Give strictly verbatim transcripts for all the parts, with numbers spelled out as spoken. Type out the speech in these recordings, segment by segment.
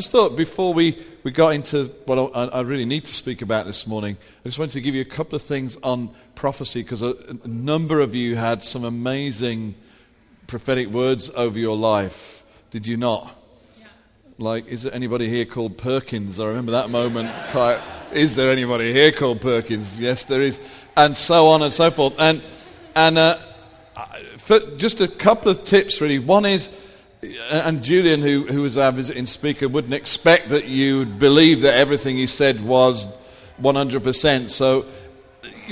I just thought before we, we got into what I, I really need to speak about this morning, I just wanted to give you a couple of things on prophecy, because a, a number of you had some amazing prophetic words over your life, did you not? Yeah. Like, is there anybody here called Perkins? I remember that moment. Quite, is there anybody here called Perkins? Yes, there is. And so on and so forth. And, and uh, for just a couple of tips, really. One is... And Julian, who, who was our visiting speaker, wouldn't expect that you'd believe that everything he said was one hundred percent. So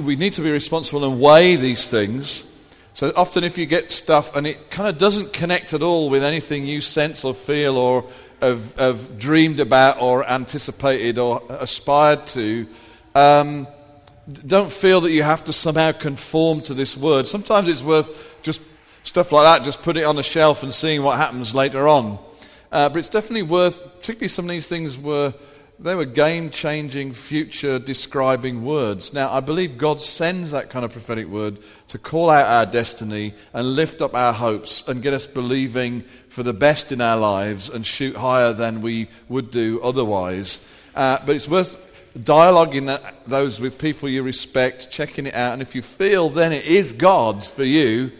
we need to be responsible and weigh these things. So often if you get stuff and it kind of doesn't connect at all with anything you sense or feel or have, have dreamed about or anticipated or aspired to, um, don't feel that you have to somehow conform to this word. Sometimes it's worth just... stuff like that, just put it on a shelf and seeing what happens later on. Uh, but it's definitely worth, particularly some of these things were, they were game-changing, future-describing words. Now, I believe God sends that kind of prophetic word to call out our destiny and lift up our hopes and get us believing for the best in our lives and shoot higher than we would do otherwise. Uh, but it's worth dialoguing that, those with people you respect, checking it out, and if you feel then it is God for you,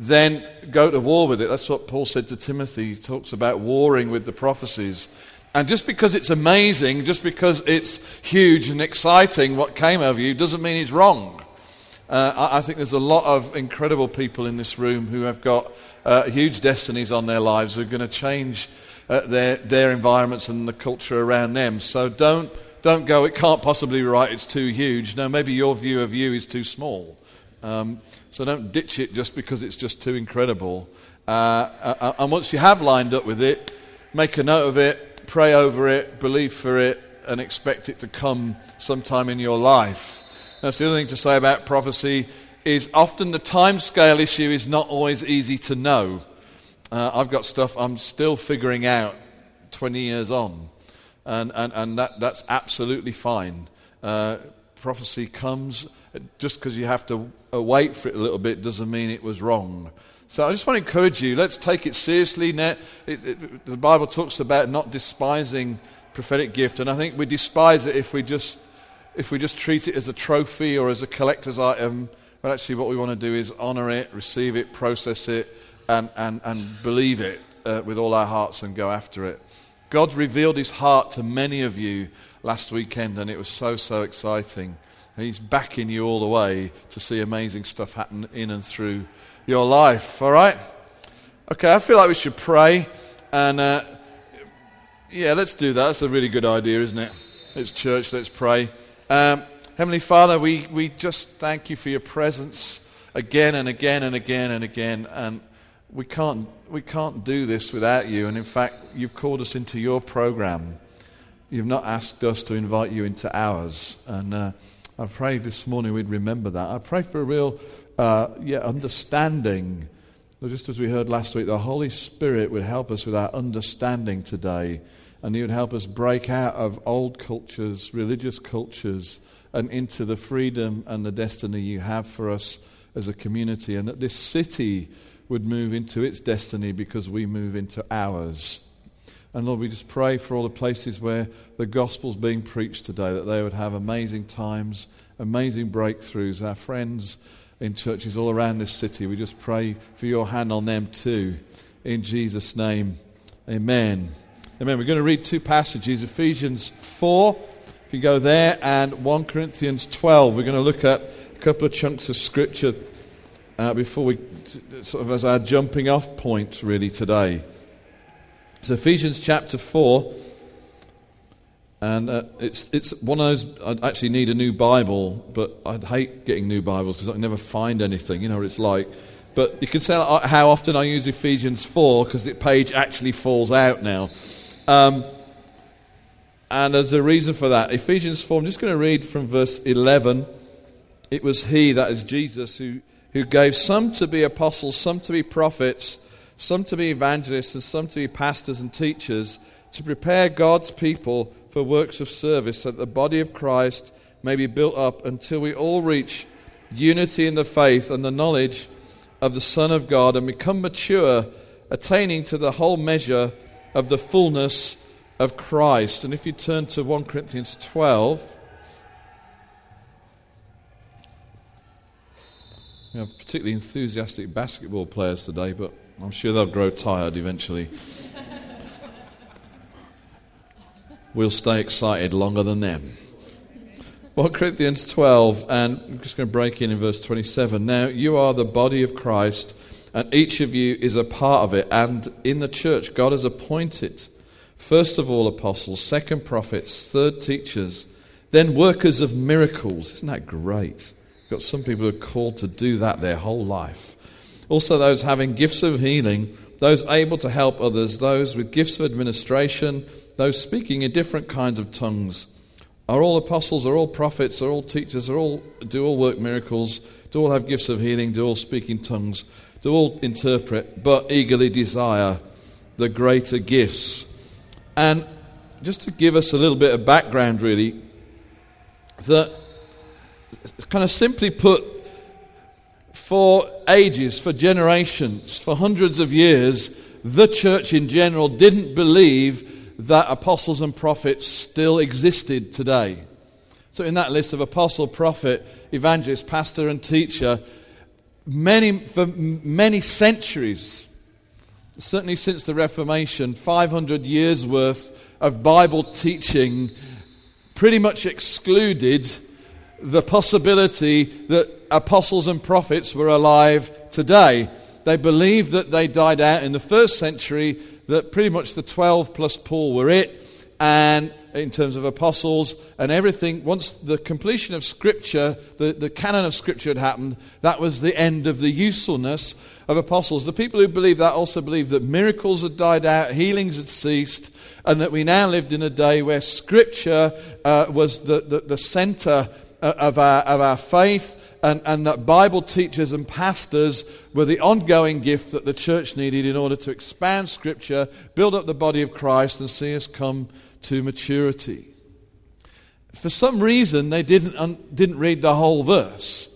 then go to war with it. That's what Paul said to Timothy. He talks about warring with the prophecies. And just because it's amazing, just because it's huge and exciting what came over you, doesn't mean it's wrong. Uh, I, I think there's a lot of incredible people in this room who have got uh, huge destinies on their lives, who are going to change uh, their their environments and the culture around them. So don't don't go, it can't possibly be right, it's too huge. No, maybe your view of you is too small. Um, so don't ditch it just because it's just too incredible. Uh, uh, and once you have lined up with it, make a note of it, pray over it, believe for it, and expect it to come sometime in your life. That's the other thing to say about prophecy is often the timescale issue is not always easy to know. Uh, I've got stuff I'm still figuring out twenty years on, and, and, and that, that's absolutely fine. Uh, prophecy comes just because you have to wait for it a little bit doesn't mean it was wrong. So I just want to encourage you, let's take it seriously. It, it, the Bible talks about not despising prophetic gift, and I think we despise it if we just if we just treat it as a trophy or as a collector's item. But actually what we want to do is honor it, receive it, process it, and, and, and believe it uh, with all our hearts and go after it. God revealed his heart to many of you last weekend, and it was so, so exciting. He's backing you all the way to see amazing stuff happen in and through your life, all right? Okay, I feel like we should pray, and uh, yeah, let's do that. That's a really good idea, isn't it? It's church, let's pray. Um, Heavenly Father, we, we just thank you for your presence again and again and again and again, and we can't we can't do this without you, and in fact, you've called us into your program. You've not asked us to invite you into ours, and uh, I pray this morning we'd remember that. I pray for a real uh, yeah, understanding, just as we heard last week, the Holy Spirit would help us with our understanding today, and he would help us break out of old cultures, religious cultures, and into the freedom and the destiny you have for us as a community, and that this city would move into its destiny because we move into ours. And Lord, we just pray for all the places where the gospel's being preached today, that they would have amazing times, amazing breakthroughs. Our friends in churches all around this city, we just pray for your hand on them too. In Jesus' name, amen. Amen. We're going to read two passages, Ephesians four, if you go there, and First Corinthians twelve. We're going to look at a couple of chunks of Scripture uh, before we, sort of as our jumping off point really today. So Ephesians chapter four, and uh, it's it's one of those, I'd actually need a new Bible, but I'd hate getting new Bibles because I can never find anything, you know what it's like. But you can see how often I use Ephesians four because the page actually falls out now. Um, and there's a reason for that. Ephesians four, I'm just going to read from verse eleven. It was he, that is Jesus, who, who gave some to be apostles, some to be prophets, some to be evangelists, and some to be pastors and teachers, to prepare God's people for works of service, so that the body of Christ may be built up until we all reach unity in the faith and the knowledge of the Son of God and become mature, attaining to the whole measure of the fullness of Christ. And if you turn to First Corinthians twelve, you know, particularly enthusiastic basketball players today, but I'm sure they'll grow tired eventually. We'll stay excited longer than them. First Corinthians twelve, and I'm just going to break in in verse twenty-seven. Now, you are the body of Christ, and each of you is a part of it. And in the church, God has appointed, first of all, apostles, second prophets, third teachers, then workers of miracles. Isn't that great? You've got some people who are called to do that their whole life. Also those having gifts of healing, those able to help others, those with gifts of administration, those speaking in different kinds of tongues. Are all apostles, are all prophets, are all teachers, are all do all work miracles, do all have gifts of healing, do all speak in tongues, do all interpret, but eagerly desire the greater gifts. And just to give us a little bit of background really, that kind of simply put, for ages, for generations, for hundreds of years, the church in general didn't believe that apostles and prophets still existed today. So in that list of apostle, prophet, evangelist, pastor and teacher, many for many centuries, certainly since the Reformation, five hundred years worth of Bible teaching pretty much excluded the possibility that apostles and prophets were alive today. They believed that they died out in the first century, that pretty much the twelve plus Paul were it, and in terms of apostles and everything, once the completion of Scripture, the, the canon of Scripture had happened, that was the end of the usefulness of apostles. The people who believed that also believed that miracles had died out, healings had ceased, and that we now lived in a day where Scripture uh, was the, the, the center of our, of our faith, And, and that Bible teachers and pastors were the ongoing gift that the church needed in order to expand Scripture, build up the body of Christ, and see us come to maturity. For some reason, they didn't un, didn't read the whole verse,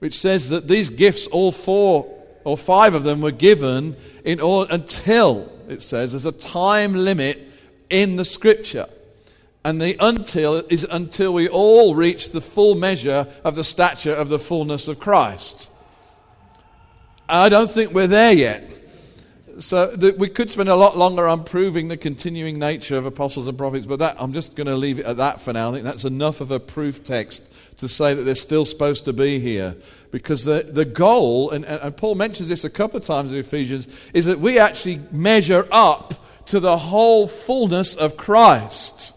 which says that these gifts, all four or five of them, were given in all, until, it says, there's a time limit in the Scripture. And the until is until we all reach the full measure of the stature of the fullness of Christ. I don't think we're there yet. So the, we could spend a lot longer on proving the continuing nature of apostles and prophets, but that, I'm just going to leave it at that for now. I think that's enough of a proof text to say that they're still supposed to be here. Because the, the goal, and, and Paul mentions this a couple of times in Ephesians, is that we actually measure up to the whole fullness of Christ.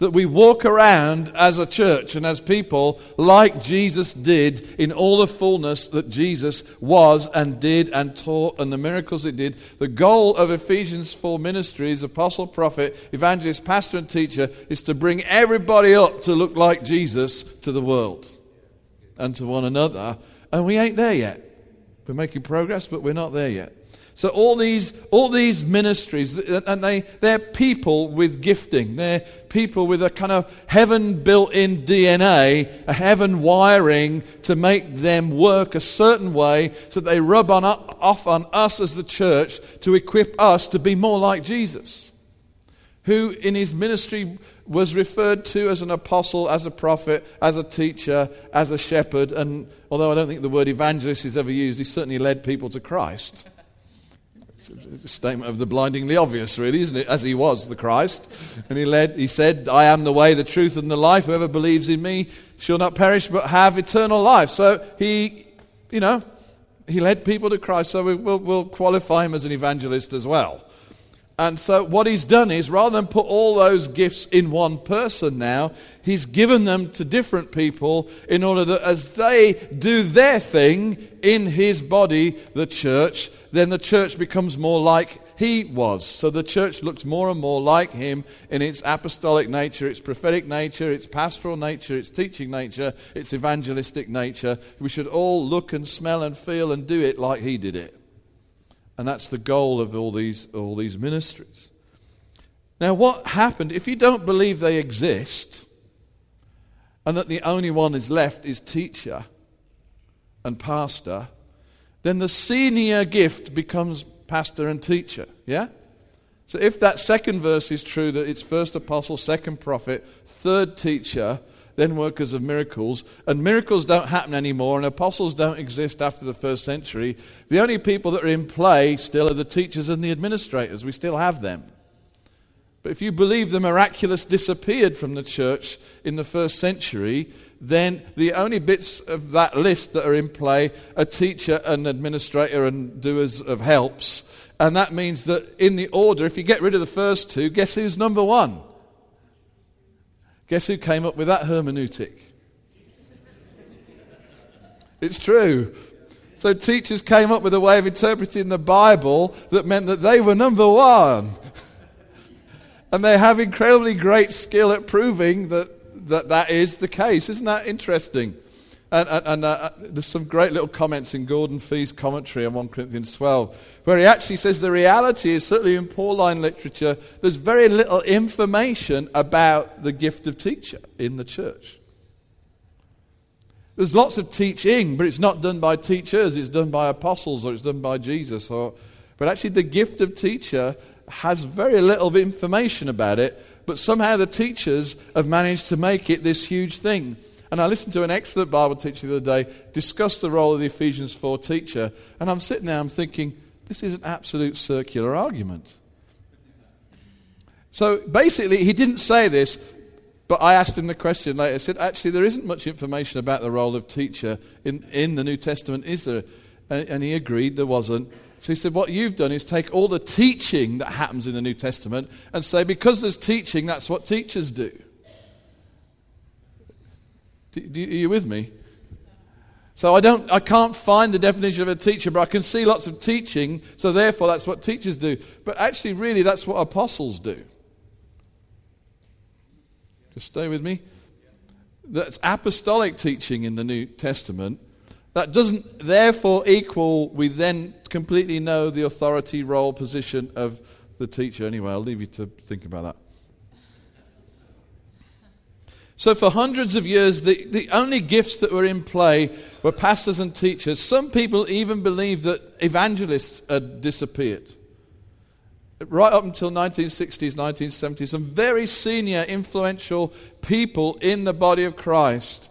That we walk around as a church and as people like Jesus did in all the fullness that Jesus was and did and taught and the miracles it did. The goal of Ephesians four ministries, apostle, prophet, evangelist, pastor and teacher, is to bring everybody up to look like Jesus to the world and to one another. And we ain't there yet. We're making progress, but we're not there yet. So all these all these ministries, and they, they're people with gifting. They're people with a kind of heaven built-in D N A, a heaven wiring to make them work a certain way so that they rub on, off on us as the church to equip us to be more like Jesus, who in his ministry was referred to as an apostle, as a prophet, as a teacher, as a shepherd. And although I don't think the word evangelist is ever used, he certainly led people to Christ. It's a statement of the blindingly obvious, really, isn't it? As he was the Christ. And he led. He said, I am the way, the truth, and the life. Whoever believes in me shall not perish but have eternal life. So he, you know, he led people to Christ. So we, we'll, we'll qualify him as an evangelist as well. And so what he's done is, rather than put all those gifts in one person now, he's given them to different people in order that as they do their thing in his body, the church, then the church becomes more like he was. So the church looks more and more like him in its apostolic nature, its prophetic nature, its pastoral nature, its teaching nature, its evangelistic nature. We should all look and smell and feel and do it like he did it. And that's the goal of all these all these ministries. Now, what happened if you don't believe they exist and that the only one is left is teacher and pastor? Then the senior gift becomes pastor and teacher. Yeah? So if that second verse is true, that it's first apostle, second prophet, third teacher, then workers of miracles, and miracles don't happen anymore, and apostles don't exist after the first century, the only people that are in play still are the teachers and the administrators. We still have them. But if you believe the miraculous disappeared from the church in the first century, then the only bits of that list that are in play are teacher and administrator and doers of helps. And that means that in the order, if you get rid of the first two, guess who's number one? Guess who came up with that hermeneutic? It's true. So teachers came up with a way of interpreting the Bible that meant that they were number one. And they have incredibly great skill at proving that that, that is the case. Isn't that interesting? And, and, and uh, there's some great little comments in Gordon Fee's commentary on First Corinthians twelve, where he actually says the reality is, certainly in Pauline literature, there's very little information about the gift of teacher in the church. There's lots of teaching, but it's not done by teachers, it's done by apostles, or it's done by Jesus. Or, but actually the gift of teacher has very little information about it, but somehow the teachers have managed to make it this huge thing. And I listened to an excellent Bible teacher the other day discuss the role of the Ephesians four teacher. And I'm sitting there, I'm thinking, this is an absolute circular argument. So basically, he didn't say this, but I asked him the question later. I said, actually, there isn't much information about the role of teacher in, in the New Testament, is there? And, and he agreed there wasn't. So he said, what you've done is take all the teaching that happens in the New Testament and say, because there's teaching, that's what teachers do. Do, do, are you with me? So I don't, I can't find the definition of a teacher, but I can see lots of teaching, so therefore that's what teachers do. But actually, really, that's what apostles do. Just stay with me. That's apostolic teaching in the New Testament. That doesn't, therefore, equal, we then completely know the authority, role, position of the teacher. Anyway, I'll leave you to think about that. So for hundreds of years, the, the only gifts that were in play were pastors and teachers. Some people even believe that evangelists had disappeared. Right up until nineteen sixties, nineteen seventies, some very senior, influential people in the body of Christ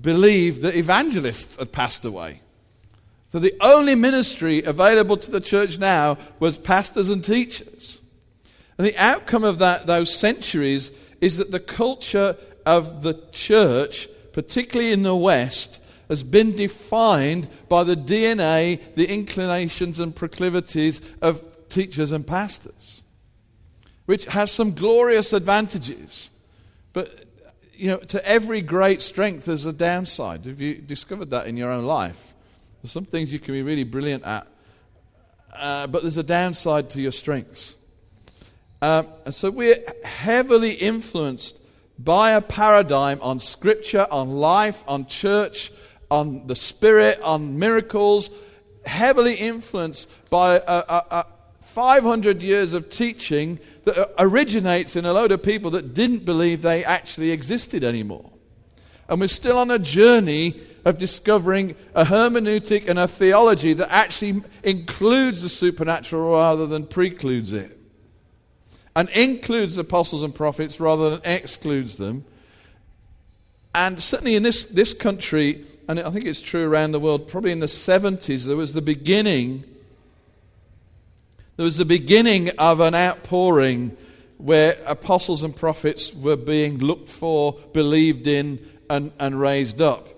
believed that evangelists had passed away. So the only ministry available to the church now was pastors and teachers. And the outcome of that, those centuries, is that the culture of the church, particularly in the West, has been defined by the D N A, the inclinations and proclivities of teachers and pastors, which has some glorious advantages. But, you know, to every great strength there's a downside. Have you discovered that in your own life? There's some things you can be really brilliant at, uh, but there's a downside to your strengths. Um, and so we're heavily influenced by a paradigm on Scripture, on life, on church, on the Spirit, on miracles, heavily influenced by a, a, a five hundred years of teaching that originates in a load of people that didn't believe they actually existed anymore. And we're still on a journey of discovering a hermeneutic and a theology that actually includes the supernatural rather than precludes it, and includes apostles and prophets rather than excludes them. And certainly in this, this country, and I think it's true around the world, probably in the seventies, there was the beginning, there was the beginning of an outpouring where apostles and prophets were being looked for, believed in, and, and raised up.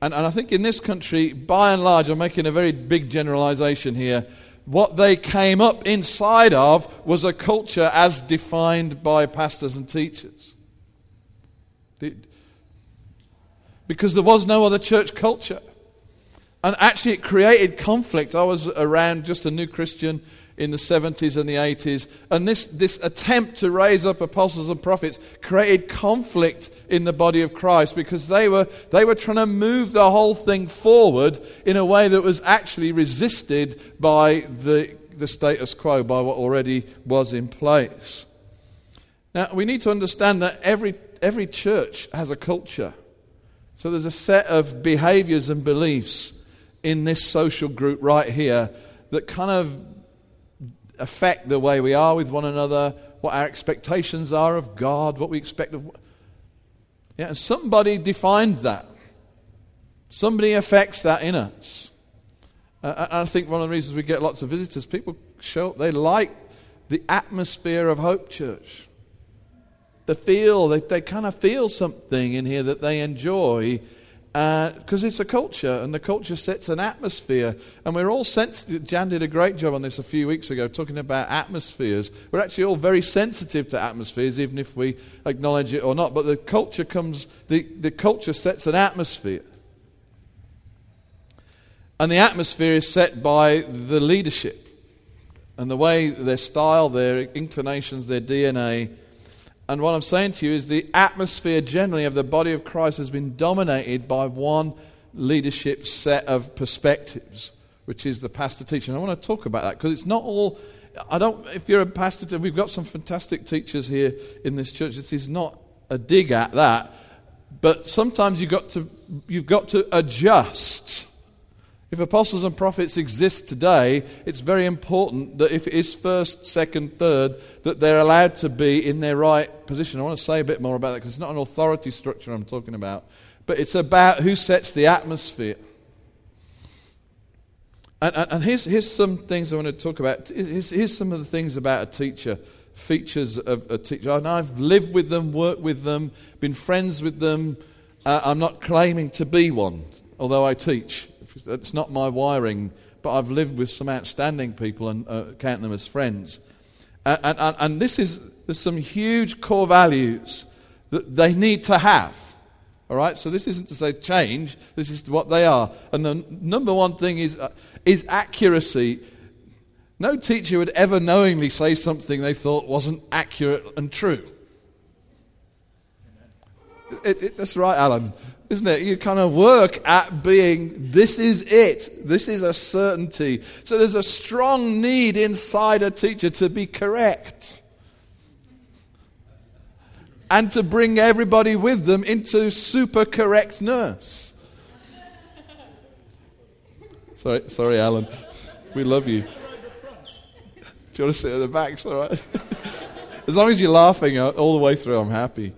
And, and I think in this country, by and large, I'm making a very big generalization here, what they came up inside of was a culture as defined by pastors and teachers. Because there was no other church culture. And actually it created conflict. I was around just a new Christian in the seventies and the eighties, and this, this attempt to raise up apostles and prophets created conflict in the body of Christ, because they were they were trying to move the whole thing forward in a way that was actually resisted by the the status quo, by what already was in place. Now we need to understand that every every church has a culture. So there's a set of behaviors and beliefs in this social group right here that kind of affect the way we are with one another, what our expectations are of God, what we expect of... Yeah, and somebody defines that. Somebody affects that in us. Uh, I think one of the reasons we get lots of visitors, people show up, they like the atmosphere of Hope Church. They feel, they, they kind of feel something in here that they enjoy, because uh, it's a culture, and the culture sets an atmosphere, and we're all sensitive. Jan did a great job on this a few weeks ago, talking about atmospheres. We're actually all very sensitive to atmospheres, even if we acknowledge it or not. But the culture comes, the, the culture sets an atmosphere, and the atmosphere is set by the leadership and the way, their style, their inclinations, their D N A. And what I'm saying to you is the atmosphere generally of the body of Christ has been dominated by one leadership set of perspectives, which is the pastor teacher. And I want to talk about that because it's not all, I don't, if you're a pastor, we've got some fantastic teachers here in this church. This is not a dig at that, but sometimes you've got to, you've got to adjust. If apostles and prophets exist today, it's very important that if it is first, second, third, that they're allowed to be in their right position. I want to say a bit more about that because it's not an authority structure I'm talking about, but it's about who sets the atmosphere. And, and, and here's, here's some things I want to talk about. Here's, here's some of the things about a teacher, features of a teacher. And I've lived with them, worked with them, been friends with them. Uh, I'm not claiming to be one, although I teach. It's not my wiring, but I've lived with some outstanding people and uh, count them as friends. And, and, and this is, there's some huge core values that they need to have. All right, so this isn't to say change. This is what they are. And the n- number one thing is uh, is accuracy. No teacher would ever knowingly say something they thought wasn't accurate and true. It, it, that's right, Alan. Isn't it? You kind of work at being, this is it. This is a certainty. So there's a strong need inside a teacher to be correct and to bring everybody with them into super correctness. Sorry, sorry, Alan. We love you. Do you want to sit at the back? It's all right. As long as you're laughing all the way through, I'm happy.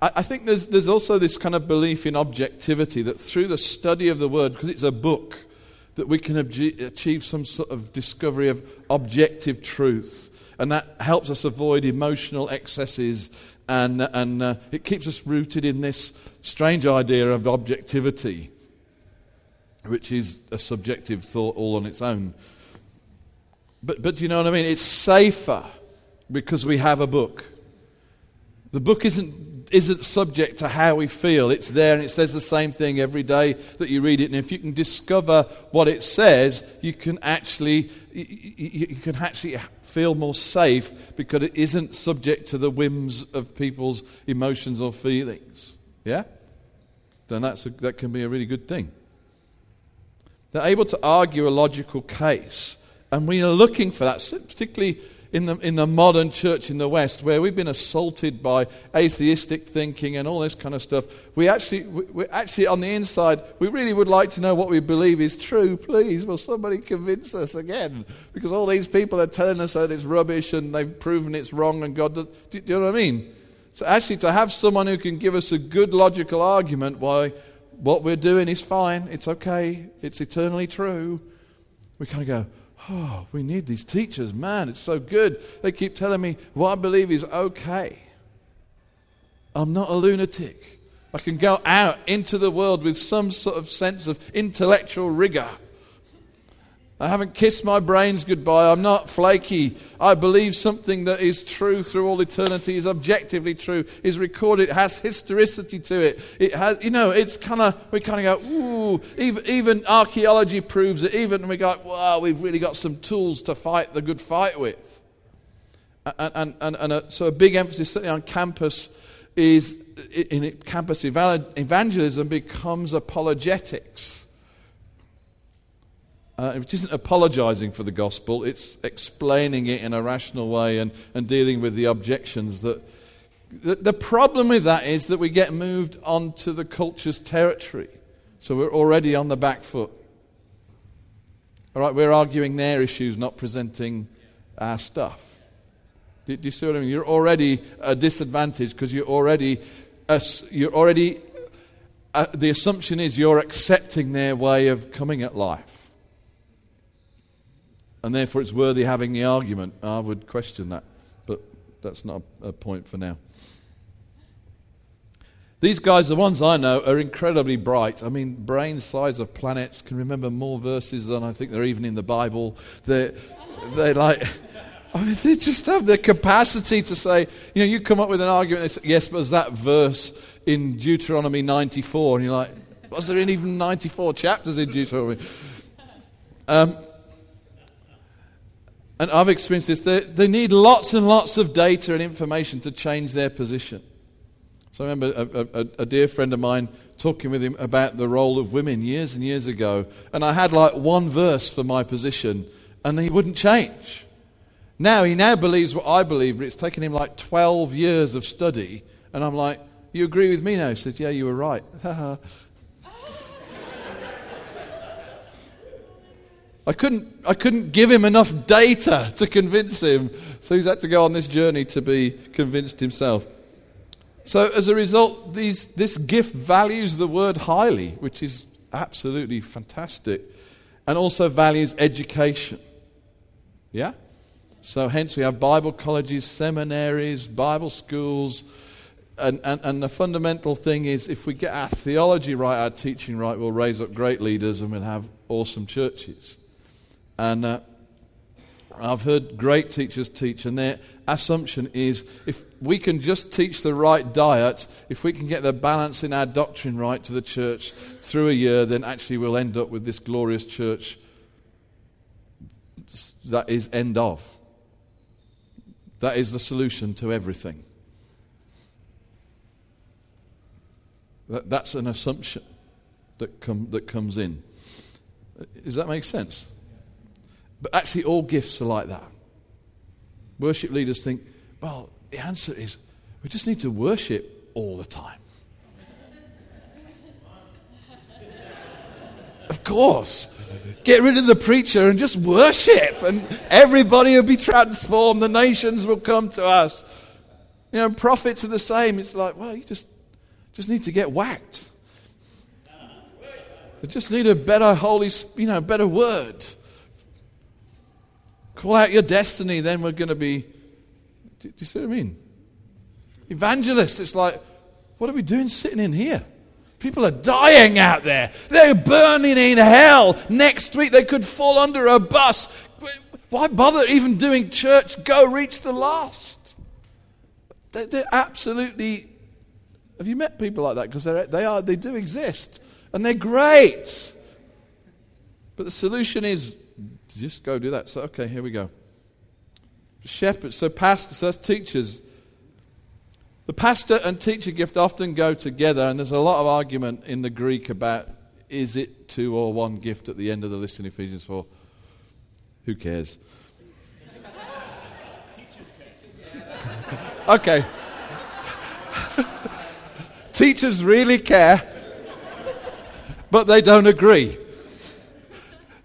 I think there's there's also this kind of belief in objectivity, that through the study of the Word, because it's a book, that we can obje- achieve some sort of discovery of objective truth. And that helps us avoid emotional excesses, and, and uh, it keeps us rooted in this strange idea of objectivity, which is a subjective thought all on its own. But, but do you know what I mean? It's safer because we have a book. The book isn't... isn't subject to how we feel. It's there, and it says the same thing every day that you read it. And if you can discover what it says, you can actually you, you, you can actually feel more safe because it isn't subject to the whims of people's emotions or feelings. Yeah? Then that's a, that can be a really good thing. They're able to argue a logical case, and we are looking for that, particularly In the, in the modern church in the West, where we've been assaulted by atheistic thinking and all this kind of stuff. We actually, we actually on the inside, we really would like to know what we believe is true. Please, will somebody convince us again? Because all these people are telling us that it's rubbish and they've proven it's wrong and God does. Do, do you know what I mean? So actually to have someone who can give us a good logical argument why what we're doing is fine, it's okay, it's eternally true, we kind of go, oh, we need these teachers, man, it's so good. They keep telling me what I believe is okay. I'm not a lunatic. I can go out into the world with some sort of sense of intellectual rigor. I haven't kissed my brains goodbye. I'm not flaky. I believe something that is true through all eternity, is objectively true, is recorded, has historicity to it. It has, you know, it's kind of, we kind of go, ooh, even, even archaeology proves it. Even we go, wow, we've really got some tools to fight the good fight with. And, and, and, and a, so a big emphasis certainly on campus is, in it, campus evangelism becomes apologetics. Uh, it isn't apologizing for the gospel, it's explaining it in a rational way and, and dealing with the objections. That the, the problem with that is that we get moved onto the culture's territory. So we're already on the back foot. All right, we're arguing their issues, not presenting our stuff. Do, do you see what I mean? You're already a disadvantage because you're already, you're already. Uh, the assumption is you're accepting their way of coming at life, and therefore it's worthy having the argument. I would question that, but that's not a, a point for now. These guys, the ones I know, are incredibly bright. I mean, brain size of planets, can remember more verses than I think there are even in the Bible. They're, they're like, I mean, they just have the capacity to say, you know, you come up with an argument, and they say, yes, but there's that verse in Deuteronomy ninety-four, and you're like, was there even ninety-four chapters in Deuteronomy? Um, and I've experienced this. They, they need lots and lots of data and information to change their position. So I remember a, a, a dear friend of mine talking with him about the role of women years and years ago, and I had like one verse for my position, and he wouldn't change. Now, he now believes what I believe, but it's taken him like twelve years of study, and I'm like, you agree with me now? He said, yeah, you were right. I couldn't, I couldn't give him enough data to convince him, so he's had to go on this journey to be convinced himself. So as a result, these, this gift values the word highly, which is absolutely fantastic, and also values education. Yeah? So hence we have Bible colleges, seminaries, Bible schools, and, and, and the fundamental thing is if we get our theology right, our teaching right, we'll raise up great leaders and we'll have awesome churches. And uh, I've heard great teachers teach, and their assumption is if we can just teach the right diet, if we can get the balance in our doctrine right to the church through a year, then actually we'll end up with this glorious church that is end of. That is the solution to everything. That, that's an assumption that, com, that comes in. Does that make sense? But actually all gifts are like that. Worship leaders think, well, the answer is we just need to worship all the time. Of course. Get rid of the preacher and just worship, and everybody will be transformed. The nations will come to us. You know, prophets are the same. It's like, well, you just just need to get whacked. You just need a better holy, you know, better word. Call out your destiny, then we're going to be. Do, do you see what I mean? Evangelists. It's like, what are we doing sitting in here? People are dying out there. They're burning in hell. Next week they could fall under a bus. Why bother even doing church? Go reach the lost. They're, they're absolutely... Have you met people like that? Because they are, they do exist. And they're great. But the solution is just go do that. So, okay, here we go. Shepherds, so pastors, so that's teachers. The pastor and teacher gift often go together, and there's a lot of argument in the Greek about is it two or one gift at the end of the list in Ephesians four. Who cares? Teachers care. Okay. Teachers really care, but they don't agree.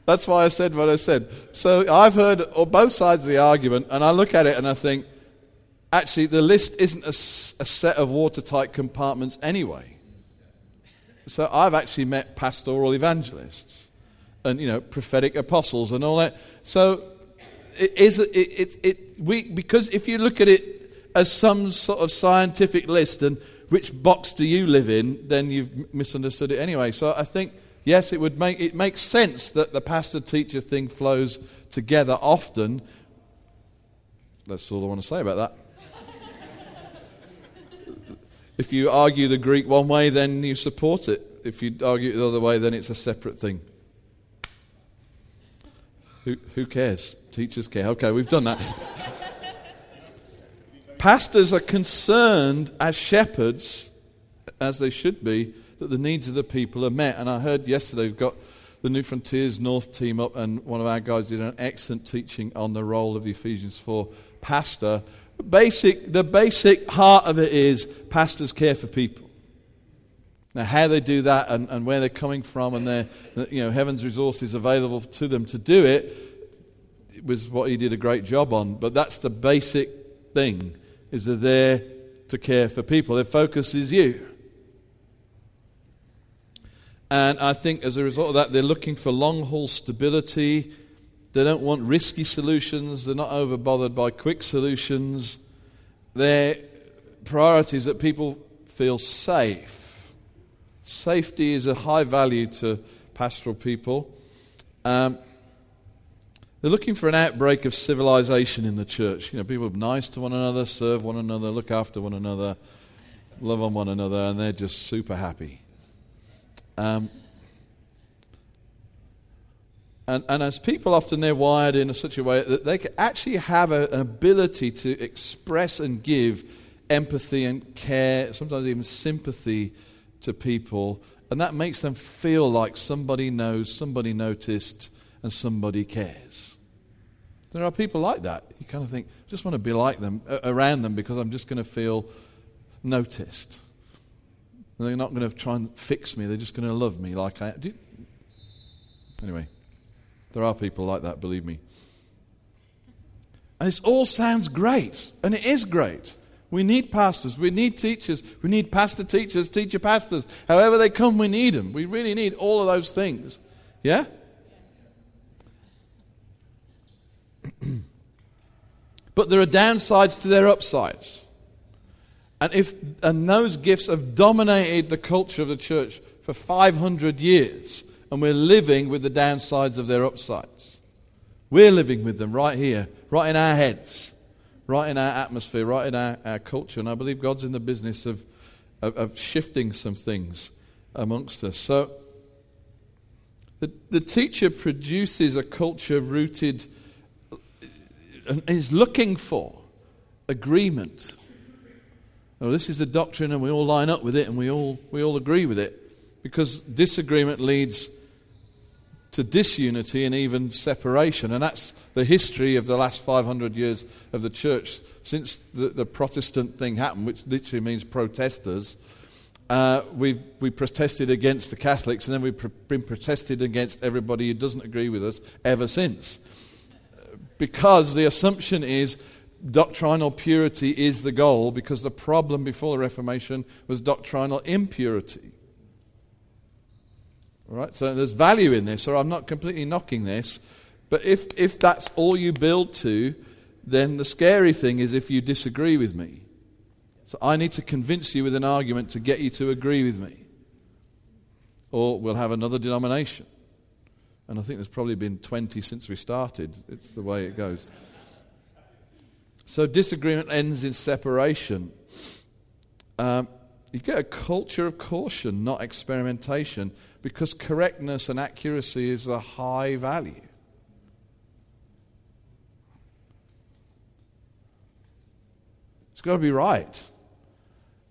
That's why I said what I said. So I've heard both sides of the argument, and I look at it and I think, actually, the list isn't a, s- a set of watertight compartments anyway. So I've actually met pastoral evangelists and, you know, prophetic apostles and all that. So it is it, it, it we because if you look at it as some sort of scientific list and which box do you live in, then you've misunderstood it anyway. So I think yes, it would make it makes sense that the pastor-teacher thing flows together often. That's all I want to say about that. If you argue the Greek one way, then you support it. If you argue it the other way, then it's a separate thing. Who, who cares? Teachers care. Okay, we've done that. Pastors are concerned as shepherds, as they should be, that the needs of the people are met. And I heard yesterday we've got the New Frontiers North team up, and one of our guys did an excellent teaching on the role of the Ephesians four pastor. Basic, the basic heart of it is pastors care for people. Now, how they do that and, and where they're coming from and their, you know, heaven's resources available to them to do it, it was what he did a great job on. But that's the basic thing, is they're there to care for people. Their focus is you. And I think as a result of that, they're looking for long-haul stability. They don't want risky solutions. They're not over-bothered by quick solutions. Their priority is that people feel safe. Safety is a high value to pastoral people. Um, they're looking for an outbreak of civilization in the church. You know, people are nice to one another, serve one another, look after one another, love on one another, and they're just super happy. Um, and, and as people often, they're wired in such a way that they can actually have a, an ability to express and give empathy and care, sometimes even sympathy to people, and that makes them feel like somebody knows, somebody noticed, and somebody cares. There are people like that. You kind of think, I just want to be like them, around them, because I'm just going to feel noticed. And they're not going to try and fix me. They're just going to love me like I do. Anyway, there are people like that, believe me. And this all sounds great, and it is great. We need pastors, we need teachers, we need pastor teachers, teacher pastors. However they come, we need them. We really need all of those things. Yeah? But there are downsides to their upsides. And if and those gifts have dominated the culture of the church for five hundred years, and we're living with the downsides of their upsides. We're living with them right here, right in our heads. Right in our atmosphere, right in our, our culture. And I believe God's in the business of, of, of shifting some things amongst us. So the, the teacher produces a culture rooted and is looking for agreement. Now, this is the doctrine and we all line up with it and we all we all agree with it. Because disagreement leads to disunity and even separation. And that's the history of the last five hundred years of the church since the, the Protestant thing happened, which literally means protesters. Uh, we we protested against the Catholics, and then we've pr- been protested against everybody who doesn't agree with us ever since. Because the assumption is doctrinal purity is the goal, because the problem before the Reformation was doctrinal impurity. All right, so there's value in this, or I'm not completely knocking this, but if if that's all you build to, then the scary thing is if you disagree with me. So I need to convince you with an argument to get you to agree with me. Or we'll have another denomination. And I think there's probably been twenty since we started. It's the way it goes. So disagreement ends in separation. Um, you get a culture of caution, not experimentation, because correctness and accuracy is a high value. It's got to be right.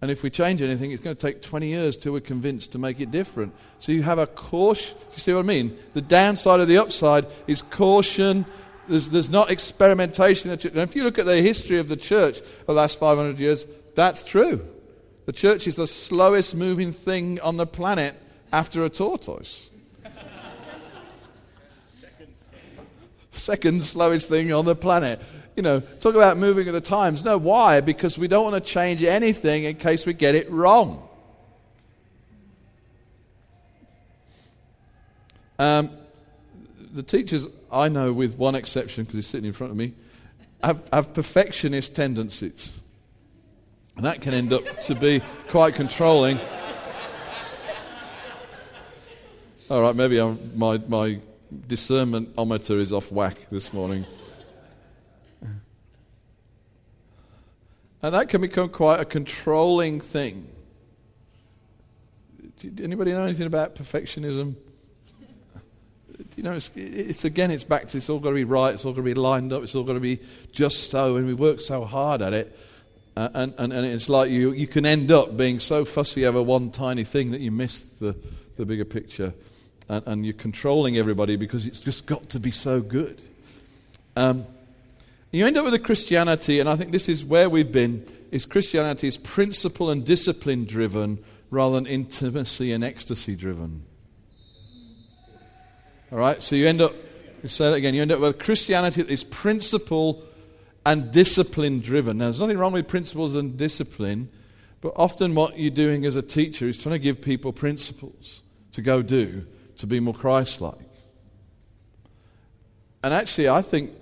And if we change anything, it's going to take twenty years till we're convinced to make it different. So you have a caution. You see what I mean? The downside of the upside is caution. There's, there's not experimentation. And if you look at the history of the church the last five hundred years, that's true. The church is the slowest moving thing on the planet after a tortoise. Second slowest thing on the planet. You know, talk about moving at the times. No, why? Because we don't want to change anything in case we get it wrong. Um, the teachers I know, with one exception, because he's sitting in front of me, have, have perfectionist tendencies. And that can end up to be quite controlling. All right, maybe I'm, my my discernment-ometer is off whack this morning. And that can become quite a controlling thing. Did anybody know anything about perfectionism? You know, it's, it's again, it's back to it's all got to be right, it's all got to be lined up, it's all got to be just so, and we work so hard at it. Uh, and, and, and it's like you, you can end up being so fussy over one tiny thing that you miss the, the bigger picture. And, and you're controlling everybody because it's just got to be so good. Um, you end up with a Christianity, and I think this is where we've been, is Christianity is principle and discipline driven rather than intimacy and ecstasy driven. All right, so you end up, you say that again, you end up with Christianity that is principle and discipline driven. Now, there's nothing wrong with principles and discipline, but often what you're doing as a teacher is trying to give people principles to go do, to be more Christ-like. And actually, I think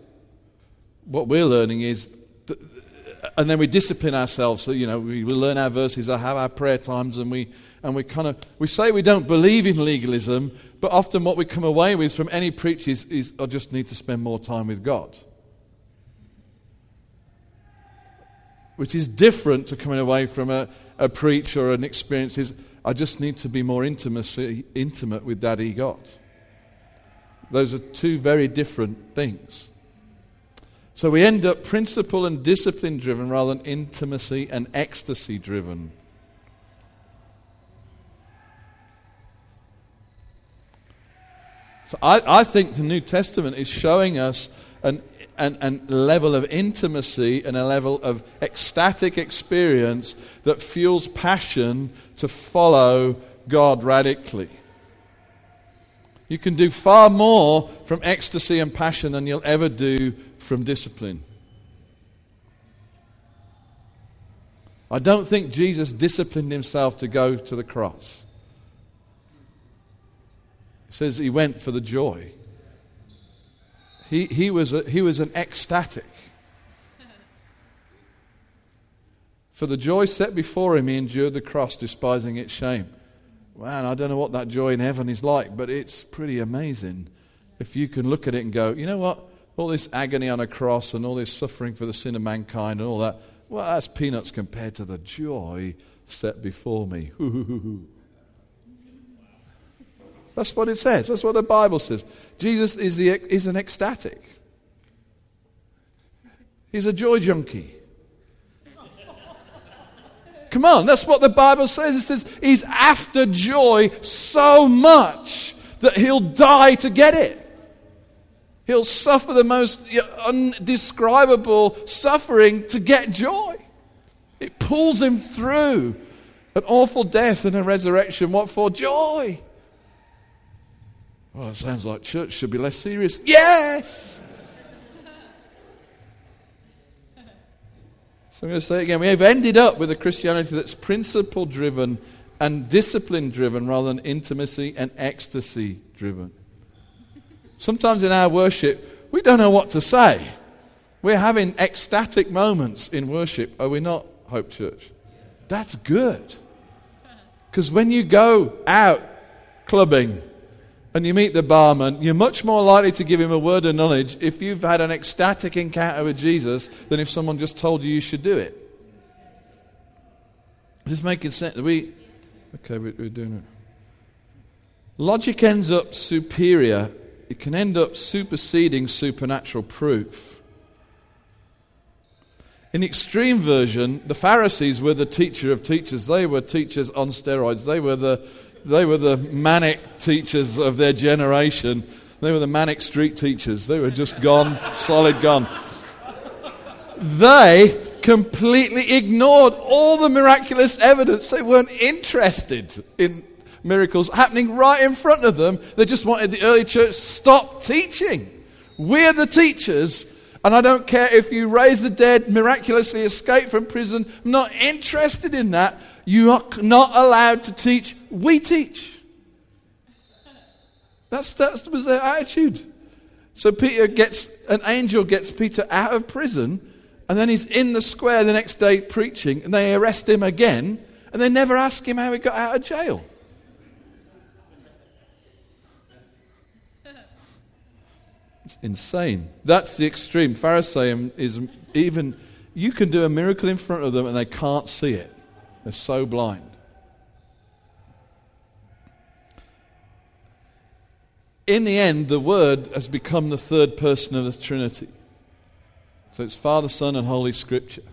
what we're learning is, th- and then we discipline ourselves. So, you know, we, we learn our verses, I have our prayer times, and we and we kind of we say we don't believe in legalism, but often what we come away with from any preach is, is I just need to spend more time with God, which is different to coming away from a, a preach or an experience. Is I just need to be more intimacy intimate with Daddy God. Those are two very different things. So we end up principle and discipline driven rather than intimacy and ecstasy driven. So I, I think the New Testament is showing us an, an, an level of intimacy and a level of ecstatic experience that fuels passion to follow God radically. You can do far more from ecstasy and passion than you'll ever do from discipline. I don't think Jesus disciplined himself to go to the cross. It says he went for the joy. He, he, was, a, he was an ecstatic. For the joy set before him, he endured the cross, despising its shame. Man, I don't know what that joy in heaven is like, but it's pretty amazing if you can look at it and go, you know what, all this agony on a cross and all this suffering for the sin of mankind and all that, well, that's peanuts compared to the joy set before me. That's what it says. That's what the Bible says. Jesus is the is an ecstatic. He's a joy junkie. Come on, that's what the Bible says. It says he's after joy so much that he'll die to get it. He'll suffer the most undescribable suffering to get joy. It pulls him through an awful death and a resurrection. What for? Joy. Well, it sounds like church should be less serious. Yes! I'm going to say it again. We have ended up with a Christianity that's principle-driven and discipline-driven rather than intimacy and ecstasy-driven. Sometimes in our worship, we don't know what to say. We're having ecstatic moments in worship. Are we not, Hope Church? That's good. Because when you go out clubbing and you meet the barman, you're much more likely to give him a word of knowledge if you've had an ecstatic encounter with Jesus than if someone just told you you should do it. Is this making sense? Are we okay? We're doing it. Logic ends up superior. It can end up superseding supernatural proof. In the extreme version, the Pharisees were the teacher of teachers. They were teachers on steroids. They were the They were the manic teachers of their generation. They were the manic street teachers. They were just gone, solid gone. They completely ignored all the miraculous evidence. They weren't interested in miracles happening right in front of them. They just wanted the early church to stop teaching. We're the teachers, and I don't care if you raise the dead, miraculously escape from prison. I'm not interested in that. You are not allowed to teach. We teach. That's that was their attitude. So Peter gets an angel gets Peter out of prison, and then he's in the square the next day preaching, and they arrest him again, and they never ask him how he got out of jail. It's insane. That's the extreme. Pharisaism. Even you can do a miracle in front of them, and they can't see it. They're so blind. In the end, the Word has become the third person of the Trinity. So it's Father, Son, and Holy Scripture.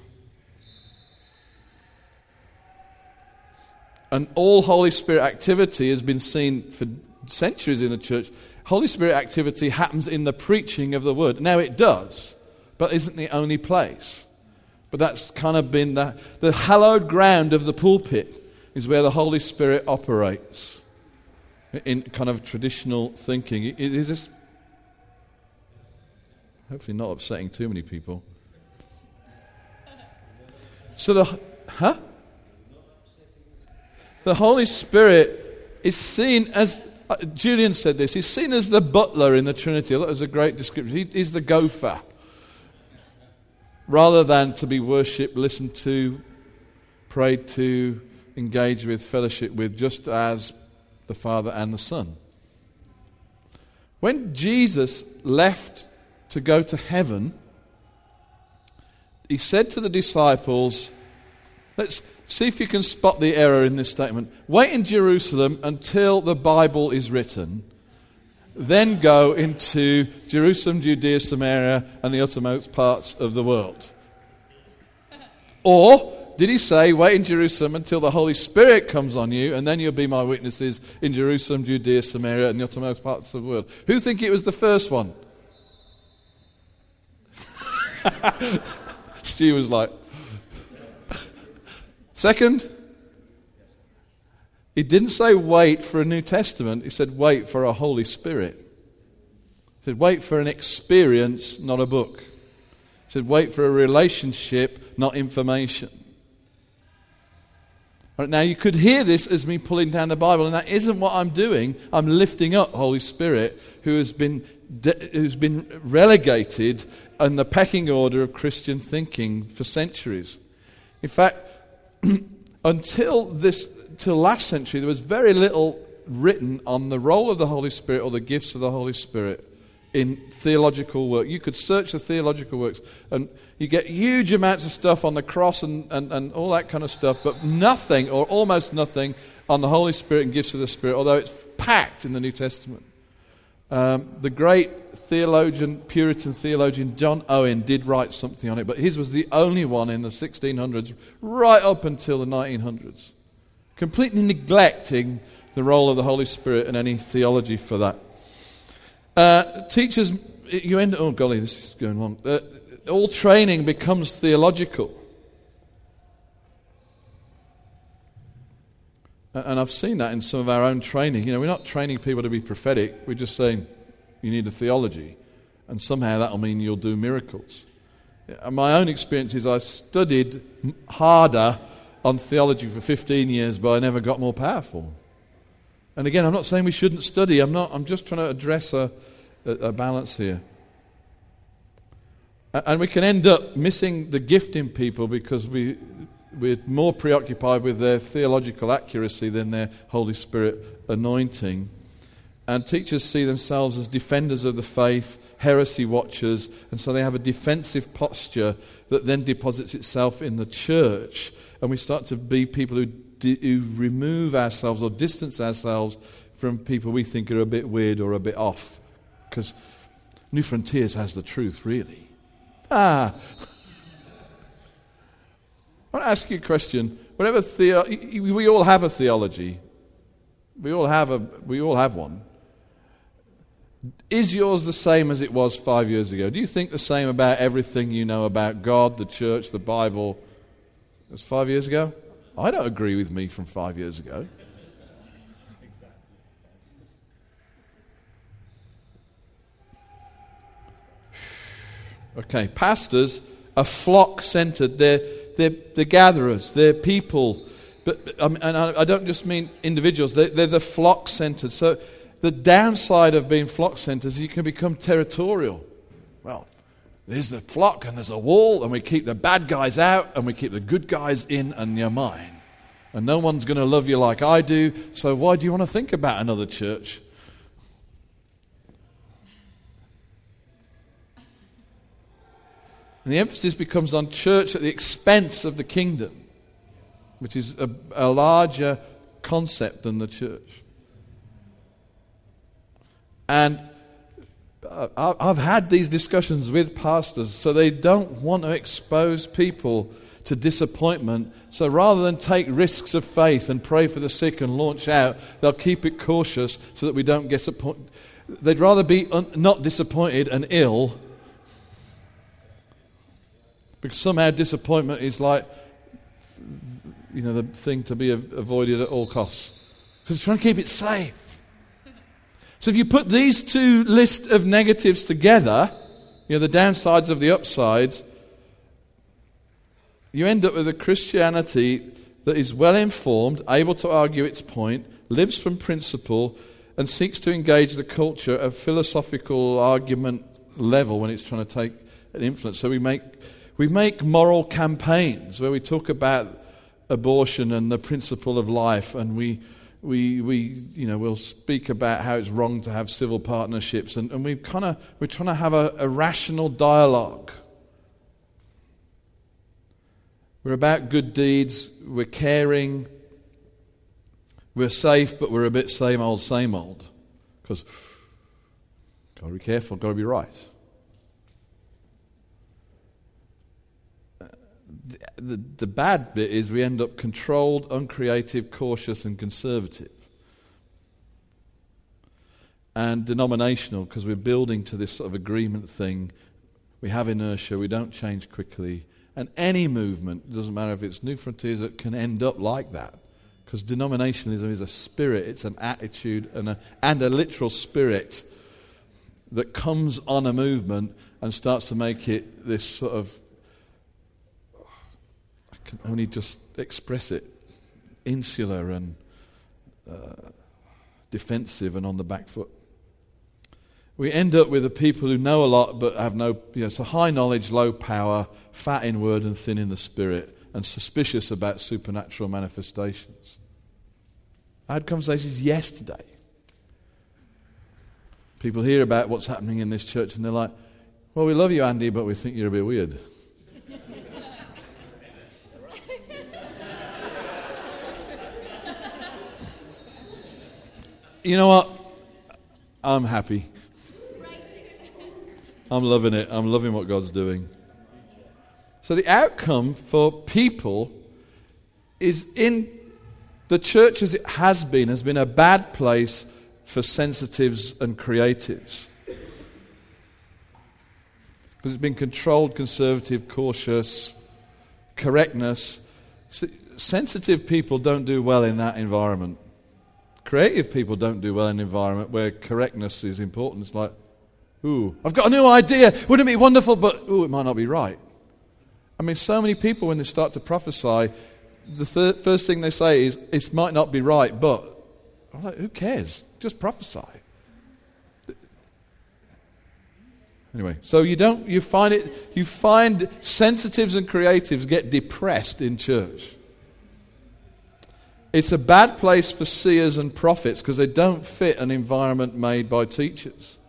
And all Holy Spirit activity has been seen for centuries in the church. Holy Spirit activity happens in the preaching of the Word. Now it does, but isn't the only place. But that's kind of been the, the hallowed ground of the pulpit. is where the Holy Spirit operates in kind of traditional thinking. It is this, hopefully not upsetting too many people. So the, huh? The Holy Spirit is seen as, uh, Julian said this, he's seen as the butler in the Trinity. That was a great description. He is the gopher. Rather than to be worshipped, listened to, prayed to, engaged with, fellowship with, just as the Father and the Son. When Jesus left to go to heaven, he said to the disciples, let's see if you can spot the error in this statement. Wait in Jerusalem until the Bible is written. Then go into Jerusalem, Judea, Samaria, and the uttermost parts of the world. Or did he say, wait in Jerusalem until the Holy Spirit comes on you, and then you'll be my witnesses in Jerusalem, Judea, Samaria, and the uttermost parts of the world? Who think it was the first one? Stu was like... Second, he didn't say wait for a New Testament. He said wait for a Holy Spirit. He said wait for an experience, not a book. He said wait for a relationship, not information. All right, now, you could hear this as me pulling down the Bible, and that isn't what I'm doing. I'm lifting up Holy Spirit, who has been de- who's been relegated in the pecking order of Christian thinking for centuries. In fact, until this, till last century, there was very little written on the role of the Holy Spirit or the gifts of the Holy Spirit in theological work. You could search the theological works, and you get huge amounts of stuff on the cross and, and, and all that kind of stuff, but nothing or almost nothing on the Holy Spirit and gifts of the Spirit, although it's packed in the New Testament. Um, the great theologian, Puritan theologian John Owen did write something on it, but his was the only one in the sixteen hundreds, right up until the nineteen hundreds, completely neglecting the role of the Holy Spirit and any theology for that. Uh, teachers, you end oh golly, this is going on. Uh, all training becomes theological, and I've seen that in some of our own training. You know, we're not training people to be prophetic. We're just saying, you need a theology. And somehow that'll mean you'll do miracles. My own experience is I studied harder on theology for fifteen years, but I never got more powerful. And again, I'm not saying we shouldn't study. I'm not. I'm just trying to address a, a, a balance here. And we can end up missing the gift in people because we... we're more preoccupied with their theological accuracy than their Holy Spirit anointing. And teachers see themselves as defenders of the faith, heresy watchers, and so they have a defensive posture that then deposits itself in the church. And we start to be people who, di- who remove ourselves or distance ourselves from people we think are a bit weird or a bit off. Because New Frontiers has the truth, really. Ah! I want to ask you a question. Whatever theo- we all have a theology. We all have a we all have one. Is yours the same as it was five years ago? Do you think the same about everything you know about God, the church, the Bible as five years ago? I don't agree with me from five years ago. Okay, pastors are flock-centered. They're They're, they're gatherers, they're people, but, but um, and I, I don't just mean individuals, they're, they're the flock-centered. So the downside of being flock-centered is you can become territorial. Well, there's the flock and there's a wall, and we keep the bad guys out and we keep the good guys in, and you're mine. And no one's going to love you like I do, so why do you want to think about another church? And the emphasis becomes on church at the expense of the kingdom, which is a, a larger concept than the church. And I, I've had these discussions with pastors, so they don't want to expose people to disappointment. So rather than take risks of faith and pray for the sick and launch out, they'll keep it cautious so that we don't get disappointed. They'd rather be un, not disappointed and ill. Because somehow disappointment is like you know, the thing to be avoided at all costs, because it's trying to keep it safe. So if you put these two lists of negatives together, you know, the downsides of the upsides, you end up with a Christianity that is well-informed, able to argue its point, lives from principle, and seeks to engage the culture at philosophical argument level when it's trying to take an influence. So we make we make moral campaigns where we talk about abortion and the principle of life, and we we we you know we'll speak about how it's wrong to have civil partnerships, and, and we kind of we're trying to have a, a rational dialogue. We're about good deeds, we're caring, we're safe, but we're a bit same old, same old. Because, got to be careful, got to be right. The, the, the bad bit is we end up controlled, uncreative, cautious, and conservative. And denominational, because we're building to this sort of agreement thing. We have inertia, we don't change quickly. And any movement, it doesn't matter if it's New Frontiers, it can end up like that. Because denominationalism is a spirit, it's an attitude and a, and a literal spirit that comes on a movement and starts to make it this sort of, I can only just express it, insular and uh, defensive and on the back foot. We end up with the people who know a lot but have no, you know, so high knowledge, low power, fat in word and thin in the spirit, and suspicious about supernatural manifestations. I had conversations yesterday. People hear about what's happening in this church and they're like, well, we love you, Andy, but we think you're a bit weird. You know what? I'm happy. I'm loving it. I'm loving what God's doing. So the outcome for people is in the church as it has been, has been a bad place for sensitives and creatives. Because it's been controlled, conservative, cautious, correctness. Sensitive people don't do well in that environment. Creative people don't do well in an environment where correctness is important. It's like, ooh, I've got a new idea. Wouldn't it be wonderful? But, ooh, it might not be right. I mean, so many people, when they start to prophesy, the thir- first thing they say is, it might not be right, but... I'm like, who cares? Just prophesy. Anyway, so you don't, you find it, you find sensitives and creatives get depressed in church. It's a bad place for seers and prophets because they don't fit an environment made by teachers.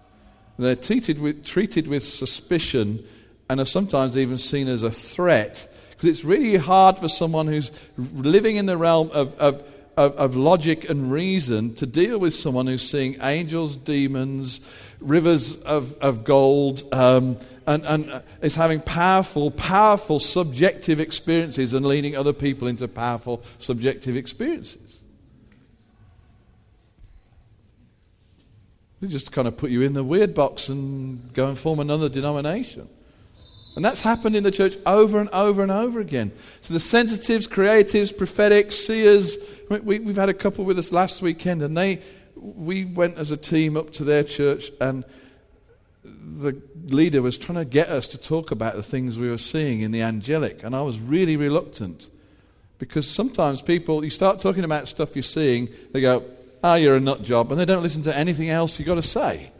They're treated with, treated with suspicion and are sometimes even seen as a threat. Because it's really hard for someone who's living in the realm of, of, of, of logic and reason to deal with someone who's seeing angels, demons, rivers of, of gold, um, and, and is having powerful, powerful subjective experiences and leading other people into powerful subjective experiences. They just kind of put you in the weird box and go and form another denomination. And that's happened in the church over and over and over again. So the sensitives, creatives, prophetics, seers, we, we've had a couple with us last weekend, and they, we went as a team up to their church, and the leader was trying to get us to talk about the things we were seeing in the angelic, and I was really reluctant. Because sometimes people, you start talking about stuff you're seeing, they go, ah, oh, you're a nut job, and they don't listen to anything else you've got to say.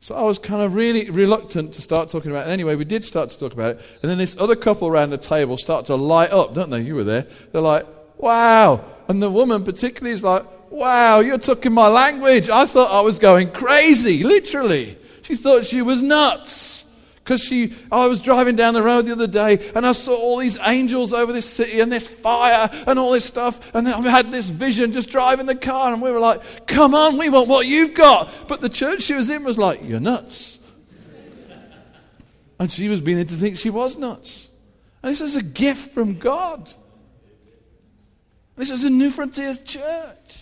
So I was kind of really reluctant to start talking about it. Anyway, we did start to talk about it, and then this other couple around the table start to light up, don't they? You were there. They're like, wow. And the woman particularly is like, wow, you're talking my language. I thought I was going crazy, literally. She thought she was nuts. Because she, I was driving down the road the other day and I saw all these angels over this city and this fire and all this stuff, and I've had this vision just driving the car, and we were like, come on, we want what you've got. But the church she was in was like, you're nuts. And she was beginning to think she was nuts. And this is a gift from God. This is a New Frontiers church.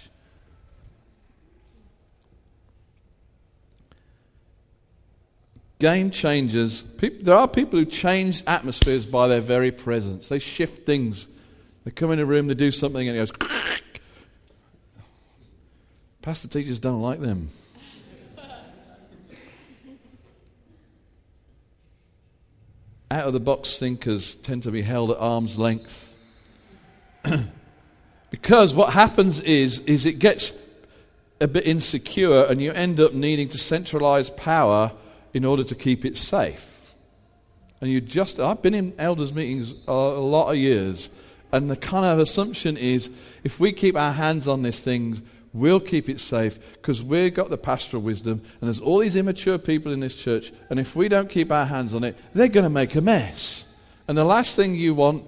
Game changers. People, there are people who change atmospheres by their very presence. They shift things. They come in a room, they do something, and it goes... Pastor teachers don't like them. Out-of-the-box thinkers tend to be held at arm's length. Because what happens is, is it gets a bit insecure and you end up needing to centralize power in order to keep it safe. And you just, I've been in elders' meetings a lot of years, and the kind of assumption is, if we keep our hands on these things, we'll keep it safe because we've got the pastoral wisdom, and there's all these immature people in this church, and if we don't keep our hands on it, they're going to make a mess. And the last thing you want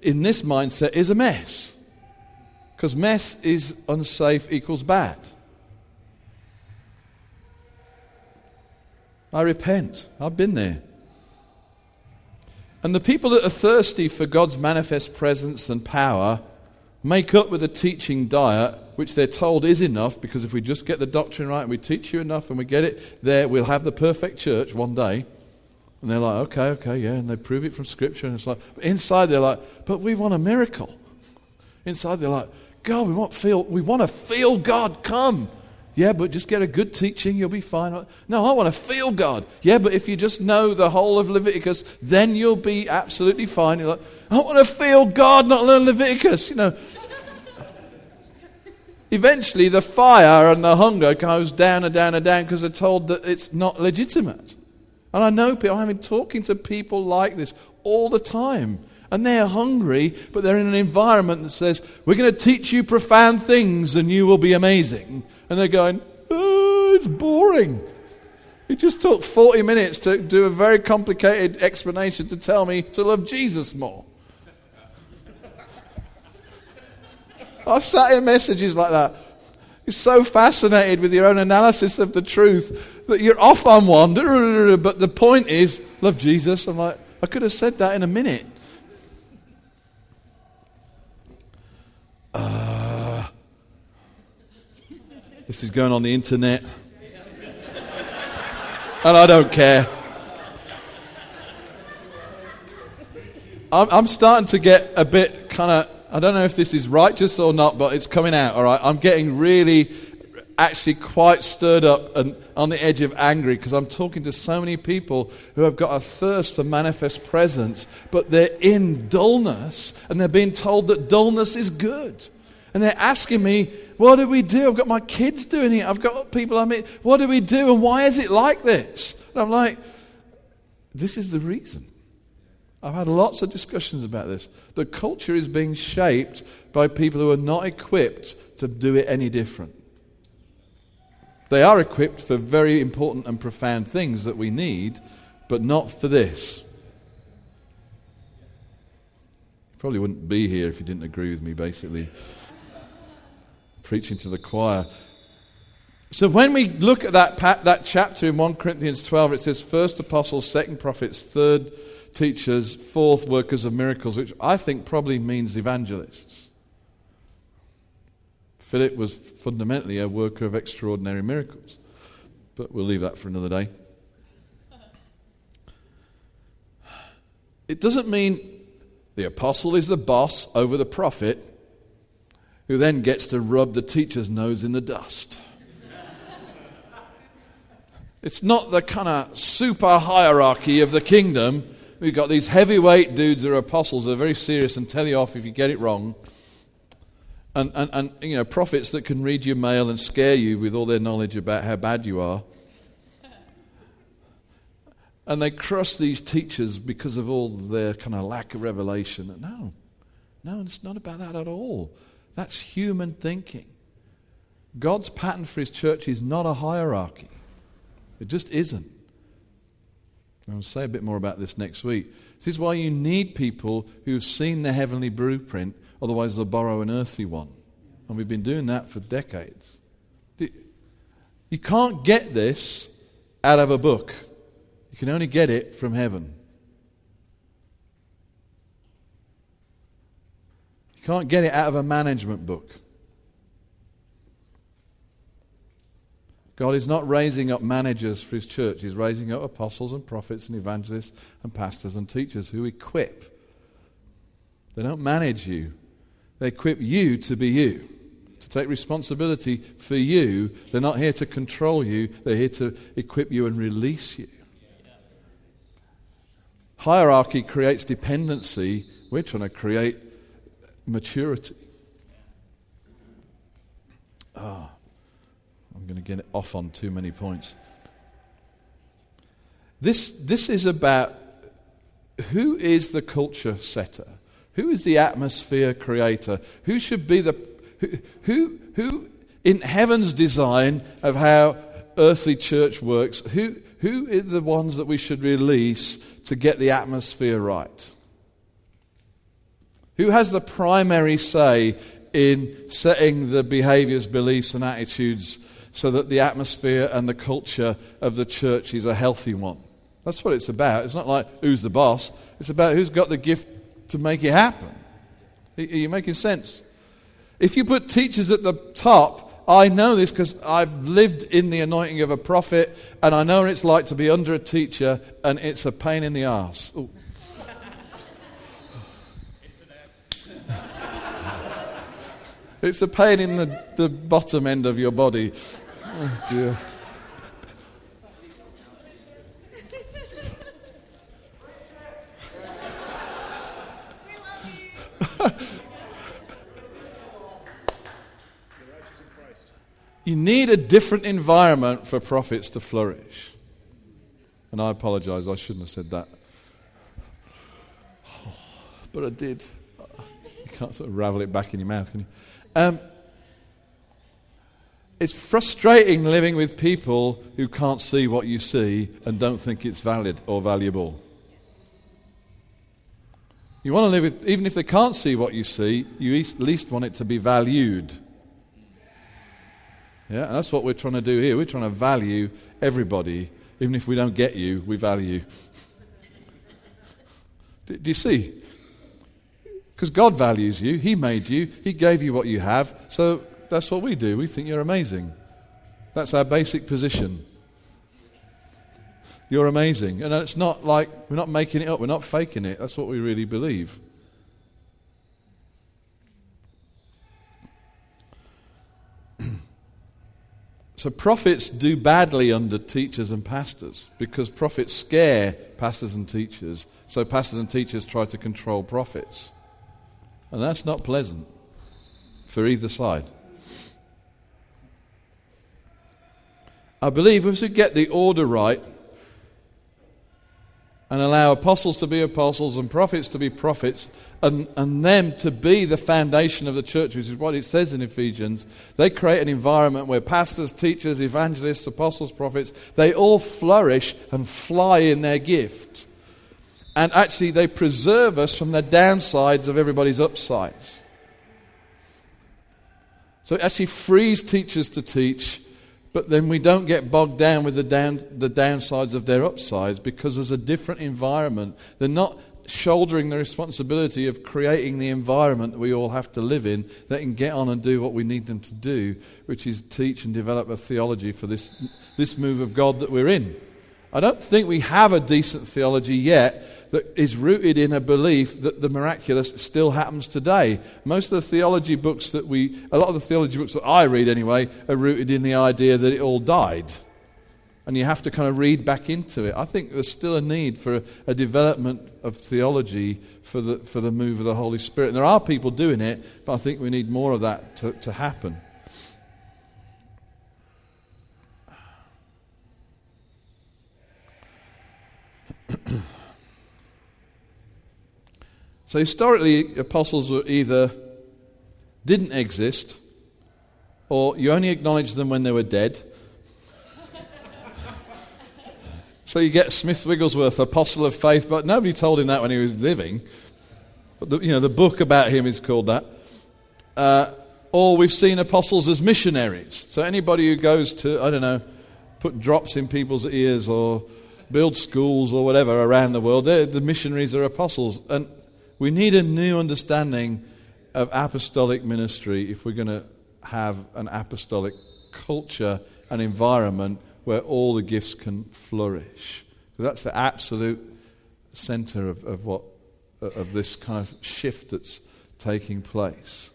in this mindset is a mess, because mess is unsafe equals bad. I repent. I've been there. And the people that are thirsty for God's manifest presence and power make up with a teaching diet, which they're told is enough, because if we just get the doctrine right and we teach you enough and we get it there, we'll have the perfect church one day. And they're like, okay, okay, yeah, and they prove it from Scripture. And it's like, inside they're like, but we want a miracle. Inside they're like, God, we want feel, we want to feel God come. Yeah, but just get a good teaching, you'll be fine. No, I want to feel God. Yeah, but if you just know the whole of Leviticus, then you'll be absolutely fine. You're like, I want to feel God, not learn Leviticus, you know. Eventually, the fire and the hunger goes down and down and down because they're told that it's not legitimate. And I know people, I've been talking to people like this all the time. And they're hungry, but they're in an environment that says, we're going to teach you profound things and you will be amazing. And they're going, oh, it's boring. It just took forty minutes to do a very complicated explanation to tell me to love Jesus more. I've sat in messages like that. You're so fascinated with your own analysis of the truth that you're off on one. But the point is, love Jesus. I'm like, I could have said that in a minute. Uh, this is going on the internet. And I don't care. I'm, I'm starting to get a bit kind of, I don't know if this is righteous or not, but it's coming out, all right? I'm getting really, actually quite stirred up and on the edge of angry because I'm talking to so many people who have got a thirst for manifest presence, but they're in dullness, and they're being told that dullness is good. And they're asking me, what do we do? I've got my kids doing it. I've got people I meet. What do we do, and why is it like this? And I'm like, this is the reason. I've had lots of discussions about this. The culture is being shaped by people who are not equipped to do it any different. They are equipped for very important and profound things that we need, but not for this. You probably wouldn't be here if you didn't agree with me, basically. Preaching to the choir. So when we look at that pa- that chapter in First Corinthians twelve, it says, first apostles, second prophets, third teachers, fourth workers of miracles, which I think probably means evangelists. Philip was fundamentally a worker of extraordinary miracles, but we'll leave that for another day. It doesn't mean the apostle is the boss over the prophet, who then gets to rub the teacher's nose in the dust. It's not the kind of super hierarchy of the kingdom. We've got these heavyweight dudes who are apostles who are very serious and tell you off if you get it wrong. And, and, and you know, prophets that can read your mail and scare you with all their knowledge about how bad you are. And they crush these teachers because of all their kind of lack of revelation. No, no, it's not about that at all. That's human thinking. God's pattern for his church is not a hierarchy. It just isn't. I'll say a bit more about this next week. This is why you need people who've seen the heavenly blueprint, otherwise they'll borrow an earthly one. And we've been doing that for decades. You can't get this out of a book. You can only get it from heaven. You can't get it out of a management book. God is not raising up managers for his church. He's raising up apostles and prophets and evangelists and pastors and teachers who equip. They don't manage you. They equip you to be you, to take responsibility for you. They're not here to control you. They're here to equip you and release you. Hierarchy creates dependency. We're trying to create maturity. Ah. Oh. I'm going to get off on too many points. This this is about who is the culture setter, who is the atmosphere creator, who should be the who who, who in heaven's design of how earthly church works. Who who is the ones that we should release to get the atmosphere right? Who has the primary say in setting the behaviors, beliefs, and attitudes so that the atmosphere and the culture of the church is a healthy one? That's what it's about. It's not like who's the boss. It's about who's got the gift to make it happen. Are you making sense? If you put teachers at the top, I know this because I've lived in the anointing of a prophet, and I know what it's like to be under a teacher, and it's a pain in the arse. Ooh. It's a pain in the, the bottom end of your body. Oh, dear. We love you. You need a different environment for prophets to flourish. And I apologize, I shouldn't have said that. Oh, but I did. You can't sort of ravel it back in your mouth, can you? Um, it's frustrating living with people who can't see what you see and don't think it's valid or valuable. You want to live with, even if they can't see what you see, you at least want it to be valued. Yeah, and that's what we're trying to do here. We're trying to value everybody. Even if we don't get you, we value you. do, do you see? Because God values you. He made you. He gave you what you have. So that's what we do. We think you're amazing. That's our basic position. You're amazing. And it's not like we're not making it up. We're not faking it. That's what we really believe. So prophets do badly under teachers and pastors because prophets scare pastors and teachers. So pastors and teachers try to control prophets. And that's not pleasant for either side. I believe if we get the order right and allow apostles to be apostles and prophets to be prophets and, and them to be the foundation of the church, which is what it says in Ephesians, they create an environment where pastors, teachers, evangelists, apostles, prophets, they all flourish and fly in their gift. And actually, they preserve us from the downsides of everybody's upsides. So it actually frees teachers to teach, but then we don't get bogged down with the down, the downsides of their upsides because there's a different environment. They're not shouldering the responsibility of creating the environment that we all have to live in. They can get on and do what we need them to do, which is teach and develop a theology for this this move of God that we're in. I don't think we have a decent theology yet that is rooted in a belief that the miraculous still happens today. Most of the theology books that we, a lot of the theology books that I read anyway, are rooted in the idea that it all died. And you have to kind of read back into it. I think there's still a need for a, a development of theology for the, for the move of the Holy Spirit. And there are people doing it, but I think we need more of that to, to happen. So historically, apostles were either didn't exist, or you only acknowledged them when they were dead. So you get Smith Wigglesworth, apostle of faith, but nobody told him that when he was living. But the, you know, the book about him is called that. Uh, or we've seen apostles as missionaries. So anybody who goes to, I don't know, put drops in people's ears or build schools or whatever around the world. They're, the missionaries are apostles. And we need a new understanding of apostolic ministry if we're going to have an apostolic culture an environment where all the gifts can flourish. Because that's the absolute center of, of what of this kind of shift that's taking place.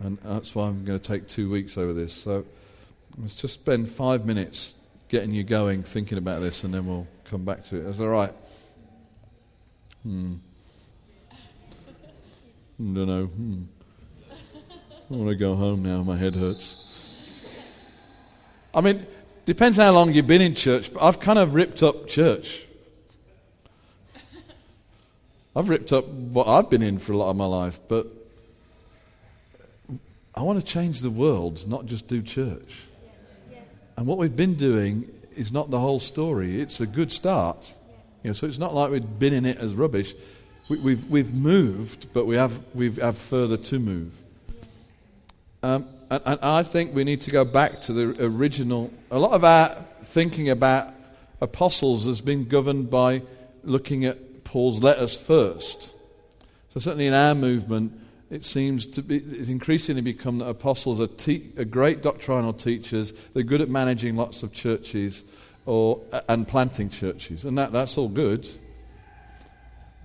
And that's why I'm going to take two weeks over this. So let's just spend five minutes getting you going, thinking about this, and then we'll come back to it. Is that all right? Hmm. I don't know. Hmm. I want to go home now. My head hurts. I mean, depends how long you've been in church, but I've kind of ripped up church. I've ripped up what I've been in for a lot of my life, but I want to change the world, not just do church. Yes. And what we've been doing is not the whole story. It's a good start. Yeah. You know, so it's not like we've been in it as rubbish. We, we've we've moved, but we have we have further to move. Yeah. Um, and, and I think we need to go back to the original. A lot of our thinking about apostles has been governed by looking at Paul's letters first. So certainly in our movement, it seems to be, it's increasingly become that apostles are, te- are great doctrinal teachers. They're good at managing lots of churches or and planting churches. And that, that's all good.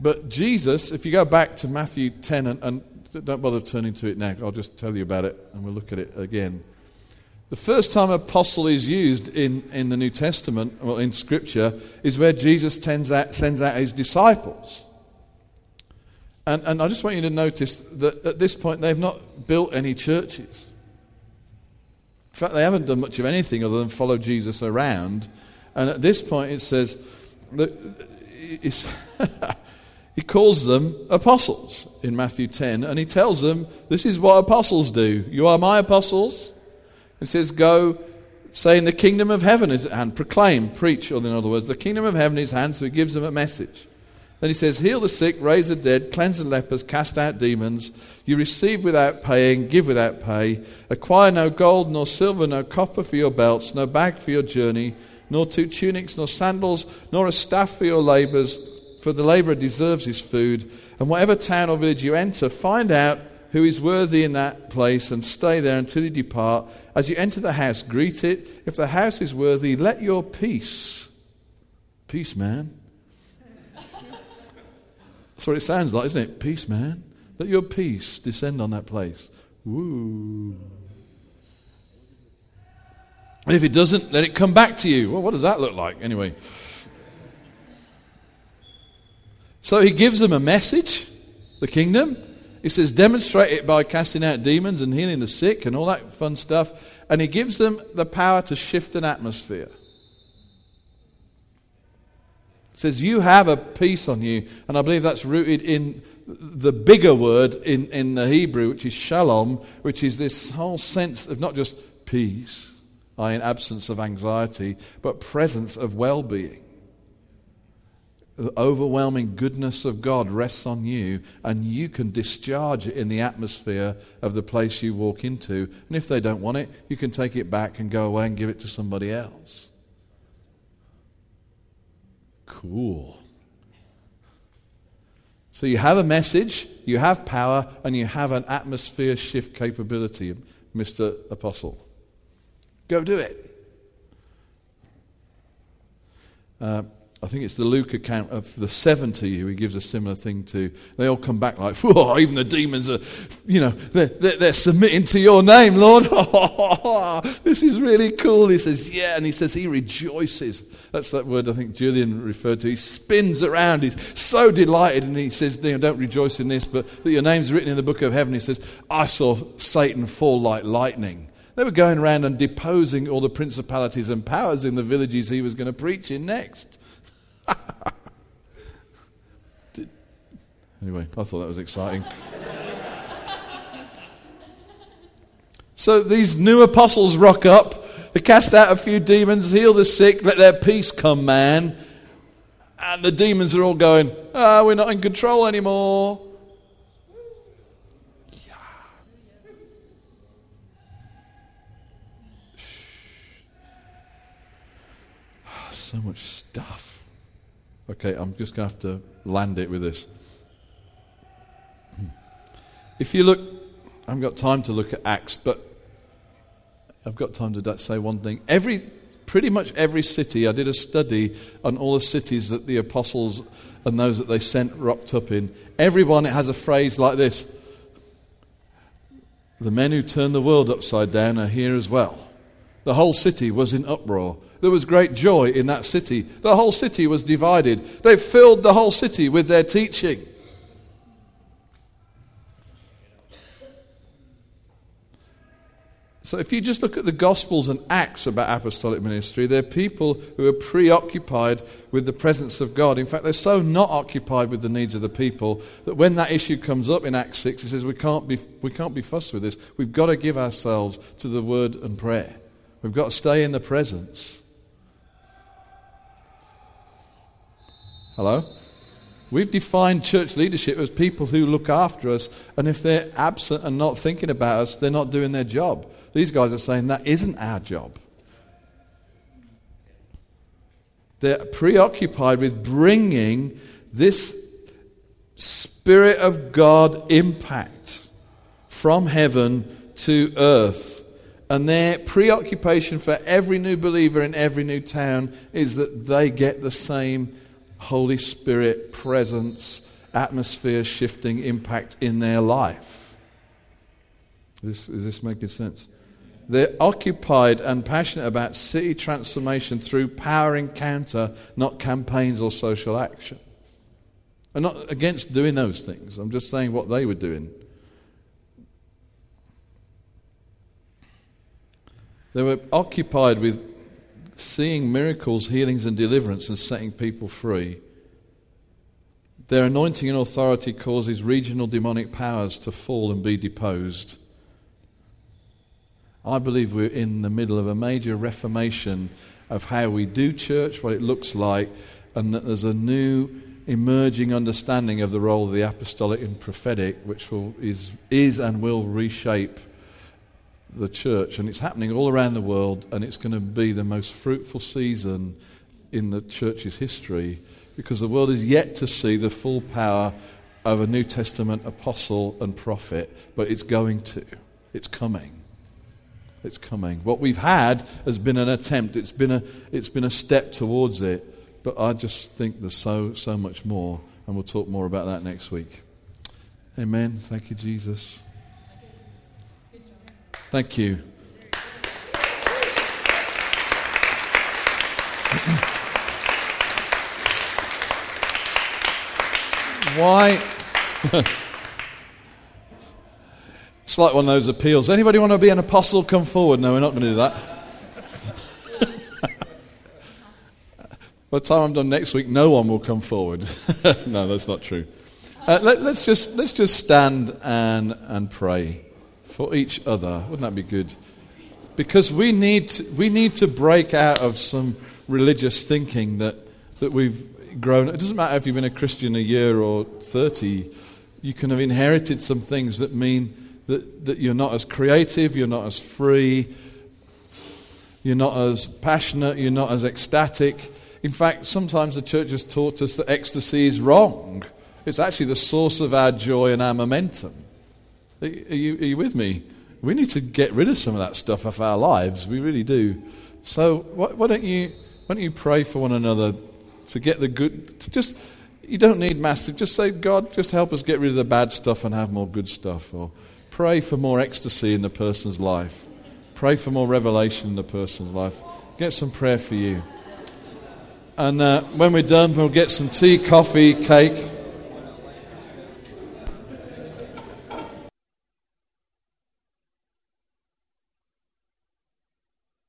But Jesus, if you go back to Matthew ten, and, and don't bother turning to it now, I'll just tell you about it and we'll look at it again. The first time apostle is used in, in the New Testament, well, in Scripture, is where Jesus sends out, sends out his disciples. And, and I just want you to notice that at this point they've not built any churches. In fact, they haven't done much of anything other than follow Jesus around. And at this point it says, that it's he calls them apostles in Matthew ten. And he tells them, this is what apostles do. You are my apostles. He says, go, saying the kingdom of heaven is at hand. Proclaim, preach, or in other words, the kingdom of heaven is at hand. So he gives them a message. Then he says, heal the sick, raise the dead, cleanse the lepers, cast out demons. You receive without paying, give without pay. Acquire no gold, nor silver, no copper for your belts, no bag for your journey, nor two tunics, nor sandals, nor a staff for your labours, for the labourer deserves his food. And whatever town or village you enter, find out who is worthy in that place and stay there until you depart. As you enter the house, greet it. If the house is worthy, let your peace, peace man, that's what it sounds like, isn't it? Peace, man. Let your peace descend on that place. Woo. And if it doesn't, let it come back to you. Well, what does that look like? Anyway. So he gives them a message, the kingdom. He says, demonstrate it by casting out demons and healing the sick and all that fun stuff. And he gives them the power to shift an atmosphere. It says, you have a peace on you. And I believe that's rooted in the bigger word in, in the Hebrew, which is shalom, which is this whole sense of not just peace, i.e. absence of anxiety, but presence of well-being. The overwhelming goodness of God rests on you, and you can discharge it in the atmosphere of the place you walk into. And if they don't want it, you can take it back and go away and give it to somebody else. Cool. So you have a message, you have power, and you have an atmosphere shift capability, Mister Apostle. Go do it. Uh, I think it's the Luke account of the seventy who he gives a similar thing to. They all come back like, whoa, even the demons are, you know, they're, they're, they're submitting to your name, Lord. This is really cool. He says, yeah, and he says he rejoices. That's that word I think Julian referred to. He spins around. He's so delighted, and he says, don't rejoice in this, but that your name's written in the book of heaven. He says, I saw Satan fall like lightning. They were going around and deposing all the principalities and powers in the villages he was going to preach in next. Anyway, I thought that was exciting. So these new apostles rock up. They cast out a few demons, heal the sick, let their peace come, man. And the demons are all going, ah, oh, we're not in control anymore. Yeah. Oh, so much stuff. Okay, I'm just going to have to land it with this. If you look I haven't got time to look at Acts, but I've got time to say one thing. Every, pretty much every city, I did a study on all the cities that the apostles and those that they sent rocked up in. Everyone, it has a phrase like this: the men who turned the world upside down are here as well. The whole city was in uproar. There was great joy in that city. The whole city was divided. They filled the whole city with their teaching. So if you just look at the Gospels and Acts about apostolic ministry, they're people who are preoccupied with the presence of God. In fact, they're so not occupied with the needs of the people that when that issue comes up in Acts six, it says we can't be, we can't be fussed with this. We've got to give ourselves to the word and prayer. We've got to stay in the presence. Hello? We've defined church leadership as people who look after us, and if they're absent and not thinking about us, they're not doing their job. These guys are saying that isn't our job. They're preoccupied with bringing this Spirit of God impact from heaven to earth. And their preoccupation for every new believer in every new town is that they get the same Holy Spirit presence, atmosphere shifting impact in their life. Is this, is this making sense? They're occupied and passionate about city transformation through power encounter, not campaigns or social action. I'm not against doing those things. I'm just saying what they were doing. They were occupied with seeing miracles, healings, and deliverance and setting people free. Their anointing and authority causes regional demonic powers to fall and be deposed. I believe we're in the middle of a major reformation of how we do church, what it looks like, and that there's a new emerging understanding of the role of the apostolic and prophetic, which will, is, is and will reshape the church. And it's happening all around the world, and it's going to be the most fruitful season in the church's history, because the world is yet to see the full power of a New Testament apostle and prophet, but it's going to. It's coming. It's coming. What we've had has been an attempt. It's been a it's been a step towards it, but I just think there's so so much more, and we'll talk more about that next week. Amen. Thank you, Jesus. Thank you. Why? It's like one of those appeals. Anybody want to be an apostle? Come forward. No, we're not going to do that. By the time I'm done next week, no one will come forward. No, that's not true. Uh, let, let's just let's just stand and and pray for each other. Wouldn't that be good? Because we need to, we need to break out of some religious thinking that, that we've grown. It doesn't matter if you've been a Christian a year or thirty. You can have inherited some things that mean that, that you're not as creative, you're not as free, you're not as passionate, you're not as ecstatic. In fact, sometimes the church has taught us that ecstasy is wrong. It's actually the source of our joy and our momentum. Are you, are you with me? We need to get rid of some of that stuff off our lives. We really do. So why, why don't you why don't you pray for one another to get the good? To just you don't need massive. Just say, God, just help us get rid of the bad stuff and have more good stuff. Or pray for more ecstasy in the person's life. Pray for more revelation in the person's life. Get some prayer for you. And uh, when we're done, we'll get some tea, coffee, cake.